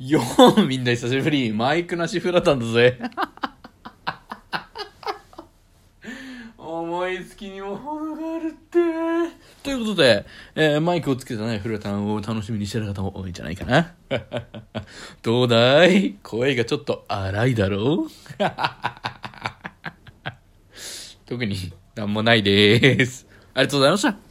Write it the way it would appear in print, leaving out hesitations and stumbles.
よー、みんな久しぶり。マイクなしフラタンだぜ。思いつきにも程があるって。ということで、マイクをつけてないフラタンを楽しみにしてる方も多いんじゃないかな。どうだい？声がちょっと荒いだろう？特になんもないです。ありがとうございました。